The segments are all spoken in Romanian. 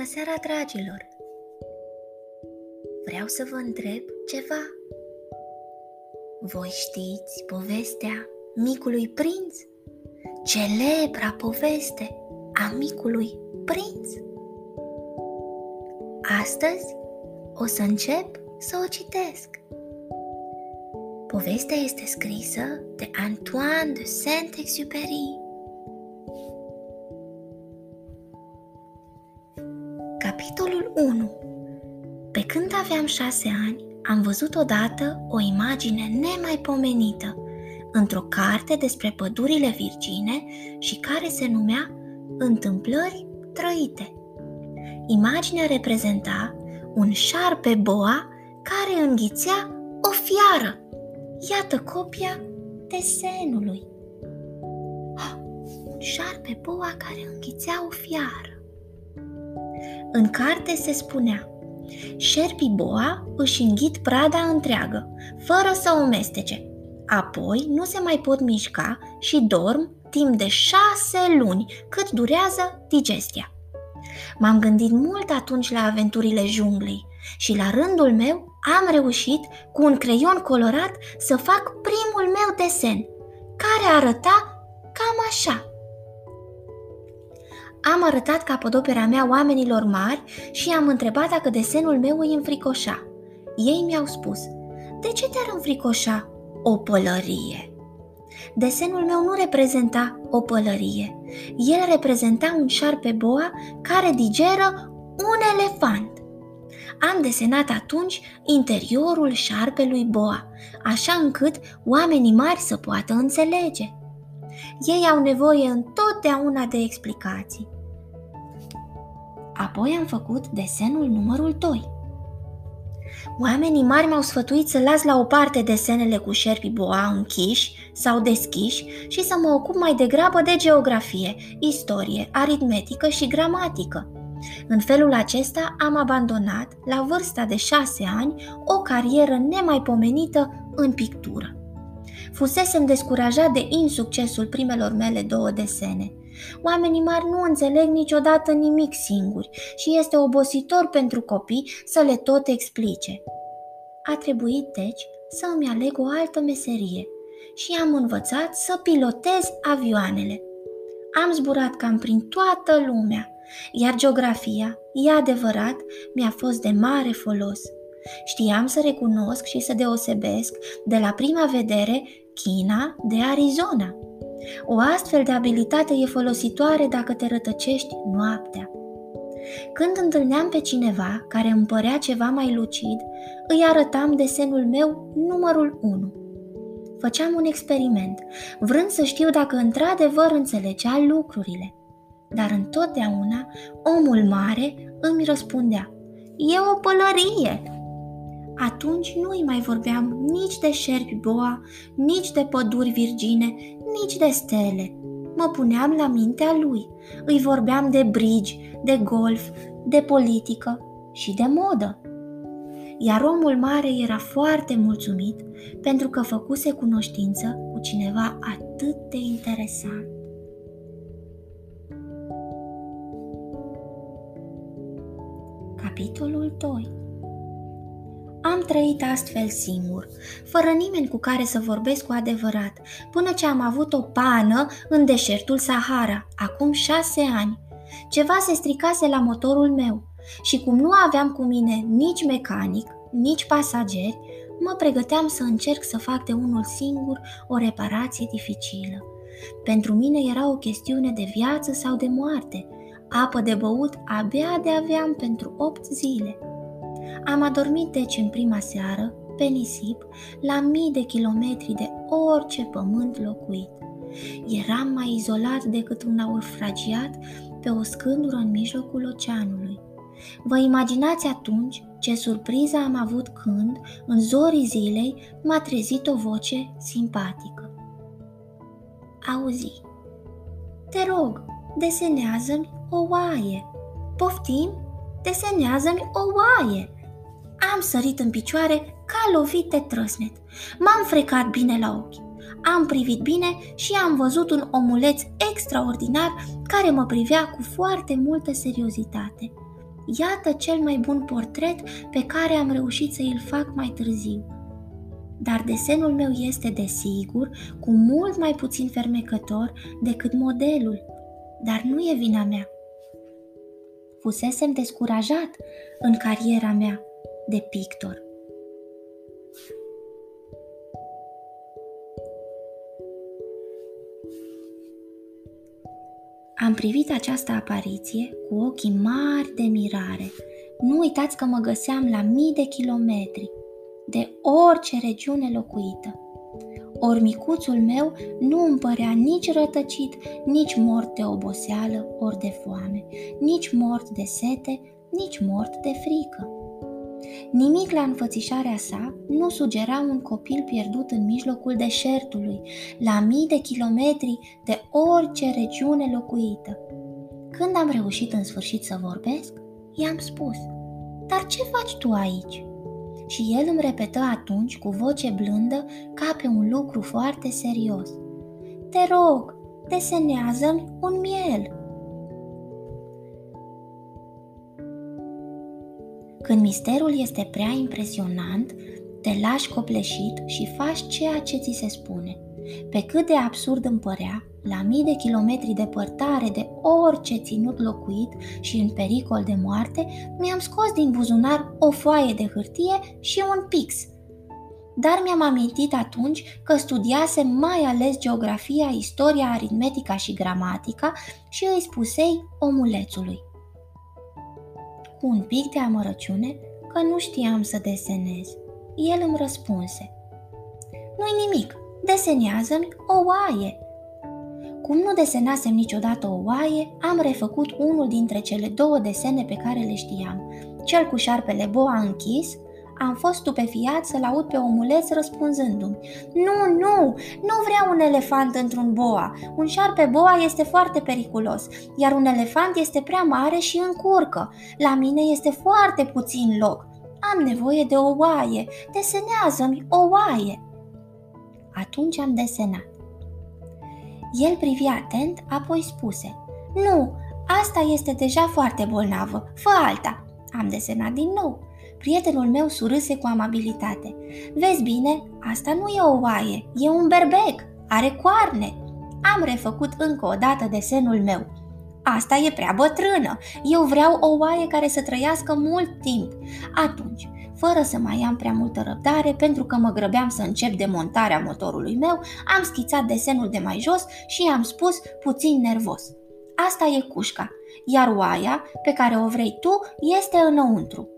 Bună seara, dragilor! Vreau să vă întreb ceva. Voi știți povestea Micului Prinț? Celebra poveste a Micului Prinț? Astăzi o să încep să o citesc. Povestea este scrisă de Antoine de Saint-Exupéry. Capitolul 1. Pe când aveam 6 ani, am văzut odată o imagine nemaipomenită într-o carte despre pădurile virgine și care se numea Întâmplări Trăite. Imaginea reprezenta un șarpe boa care înghițea o fiară. Iată copia desenului. Șarpe boa care înghițea o fiară. În carte se spunea: șerpii boa își înghit prada întreagă, fără să o mestece. Apoi nu se mai pot mișca și dorm timp de 6 luni, cât durează digestia. M-am gândit mult atunci la aventurile junglei și la rândul meu am reușit cu un creion colorat să fac primul meu desen, care arăta cam așa. Am arătat capodopera mea oamenilor mari și am întrebat dacă desenul meu îi înfricoșa. Ei mi-au spus: de ce te-ar înfricoșa o pălărie? Desenul meu nu reprezenta o pălărie. El reprezenta un șarpe boa care digeră un elefant. Am desenat atunci interiorul șarpelui boa, așa încât oamenii mari să poată înțelege. Ei au nevoie întotdeauna de explicații. Apoi am făcut desenul numărul 2. Oamenii mari m-au sfătuit să las la o parte desenele cu șerpii boa închiși sau deschiși și să mă ocup mai degrabă de geografie, istorie, aritmetică și gramatică. În felul acesta am abandonat, la vârsta de 6 ani, o carieră nemaipomenită în pictură. Fusesem descurajat de insuccesul primelor mele 2 desene. Oamenii mari nu înțeleg niciodată nimic singuri și este obositor pentru copii să le tot explice. A trebuit, deci, să îmi aleg o altă meserie și am învățat să pilotez avioanele. Am zburat cam prin toată lumea, iar geografia, e adevărat, mi-a fost de mare folos. Știam să recunosc și să deosebesc, de la prima vedere, China de Arizona. O astfel de abilitate e folositoare dacă te rătăcești noaptea. Când întâlneam pe cineva care îmi părea ceva mai lucid, îi arătam desenul meu numărul 1. Făceam un experiment, vrând să știu dacă într-adevăr înțelegea lucrurile. Dar întotdeauna omul mare îmi răspundea: e o pălărie! Atunci nu îi mai vorbeam nici de șerpi boa, nici de păduri virgine, nici de stele. Mă puneam la mintea lui. Îi vorbeam de brigi, de golf, de politică și de modă. Iar omul mare era foarte mulțumit pentru că făcuse cunoștință cu cineva atât de interesant. Capitolul 2. Am trăit astfel singur, fără nimeni cu care să vorbesc cu adevărat, până ce am avut o pană în deșertul Sahara, acum 6 ani. Ceva se stricase la motorul meu și cum nu aveam cu mine nici mecanic, nici pasageri, mă pregăteam să încerc să fac de unul singur o reparație dificilă. Pentru mine era o chestiune de viață sau de moarte. Apă de băut abia de aveam pentru 8 zile. Am adormit deci în prima seară, pe nisip, la 1000 de kilometri de orice pământ locuit. Eram mai izolat decât un naufragiat pe o scândură în mijlocul oceanului. Vă imaginați atunci ce surpriză am avut când, în zorii zilei, m-a trezit o voce simpatică. Auzi, te rog, desenează-mi o oaie. Poftim? Desenează-mi o oaie. Am sărit în picioare ca lovit de trăsnet. M-am frecat bine la ochi. Am privit bine și am văzut un omuleț extraordinar care mă privea cu foarte multă seriozitate. iată cel mai bun portret pe care am reușit să îl fac mai târziu. Dar desenul meu este, desigur, cu mult mai puțin fermecător decât modelul, dar nu e vina mea. Fusesem descurajat în cariera mea de pictor. Am privit această apariție cu ochii mari de mirare. Nu uitați că mă găseam la mii de kilometri de orice regiune locuită. Ori micuțul meu nu îmi părea nici rătăcit, nici mort de oboseală ori de foame, nici mort de sete, nici mort de frică. Nimic la înfățișarea sa nu sugera un copil pierdut în mijlocul deșertului, la mii de kilometri de orice regiune locuită. Când am reușit în sfârșit să vorbesc, i-am spus: „Dar ce faci tu aici?" Și el îmi repetă atunci cu voce blândă, ca pe un lucru foarte serios: „Te rog, desenează-mi un miel." Când misterul este prea impresionant, te lași copleșit și faci ceea ce ți se spune. Pe cât de absurd îmi părea, la mii de kilometri depărtare de orice ținut locuit și în pericol de moarte, mi-am scos din buzunar o foaie de hârtie și un pix. Dar mi-am amintit atunci că studiasem mai ales geografia, istoria, aritmetica și gramatica și îi spusei omulețului, cu un pic de amărăciune, că nu știam să desenez. El îmi răspunse: „Nu-i nimic, desenează-mi o oaie." Cum nu desenasem niciodată o oaie, am refăcut unul dintre cele două desene pe care le știam. Cel cu șarpele boa închis. Am fost stupefiat să-l aud pe omuleț răspunzându-mi: Nu vreau un elefant într-un boa. Un șarpe boa este foarte periculos, iar un elefant este prea mare și încurcă. La mine este foarte puțin loc. Am nevoie de o oaie. Desenează-mi o oaie." Atunci am desenat. El privi atent, apoi spuse: „Nu, asta este deja foarte bolnavă. Fă alta." Am desenat din nou. Prietenul meu surâse cu amabilitate: „Vezi bine, asta nu e o oaie, e un berbec, are coarne." Am refăcut încă o dată desenul meu: „Asta e prea bătrână, eu vreau o oaie care să trăiască mult timp." Atunci, fără să mai am prea multă răbdare, pentru că mă grăbeam să încep demontarea motorului meu, am schițat desenul de mai jos și am spus puțin nervos: „Asta e cușca, iar oaia pe care o vrei tu este înăuntru."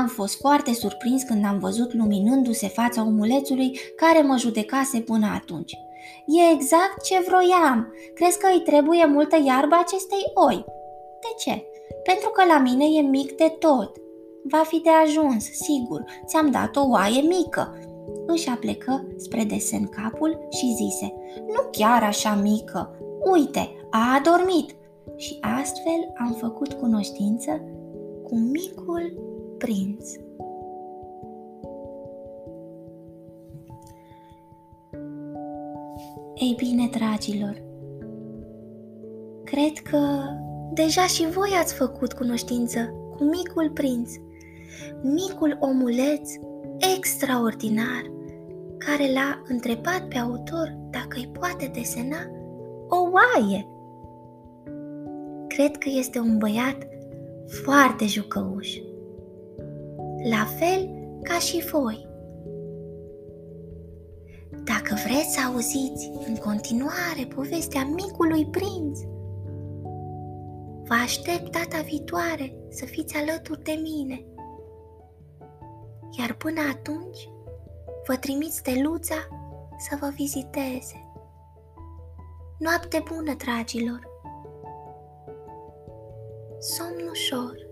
Am fost foarte surprins când am văzut luminându-se fața omulețului care mă judecase până atunci. „E exact ce vroiam! Crezi că îi trebuie multă iarbă acestei oi?" „De ce?" „Pentru că la mine e mic de tot." „Va fi de ajuns, sigur, ți-am dat o oaie mică." Își aplecă spre desen capul și zise: „Nu chiar așa mică, uite, a adormit." Și astfel am făcut cunoștință cu Micul Prinț. Ei bine, dragilor, cred că deja și voi ați făcut cunoștință cu Micul Prinț, micul omuleț extraordinar, care l-a întrebat pe autor dacă îi poate desena o oaie. Cred că este un băiat foarte jucăuș, la fel ca și voi. Dacă vreți să auziți în continuare povestea Micului Prinț, vă aștept data viitoare să fiți alături de mine. Iar până atunci, vă trimit steluța să vă viziteze. Noapte bună, dragilor! Somn ușor!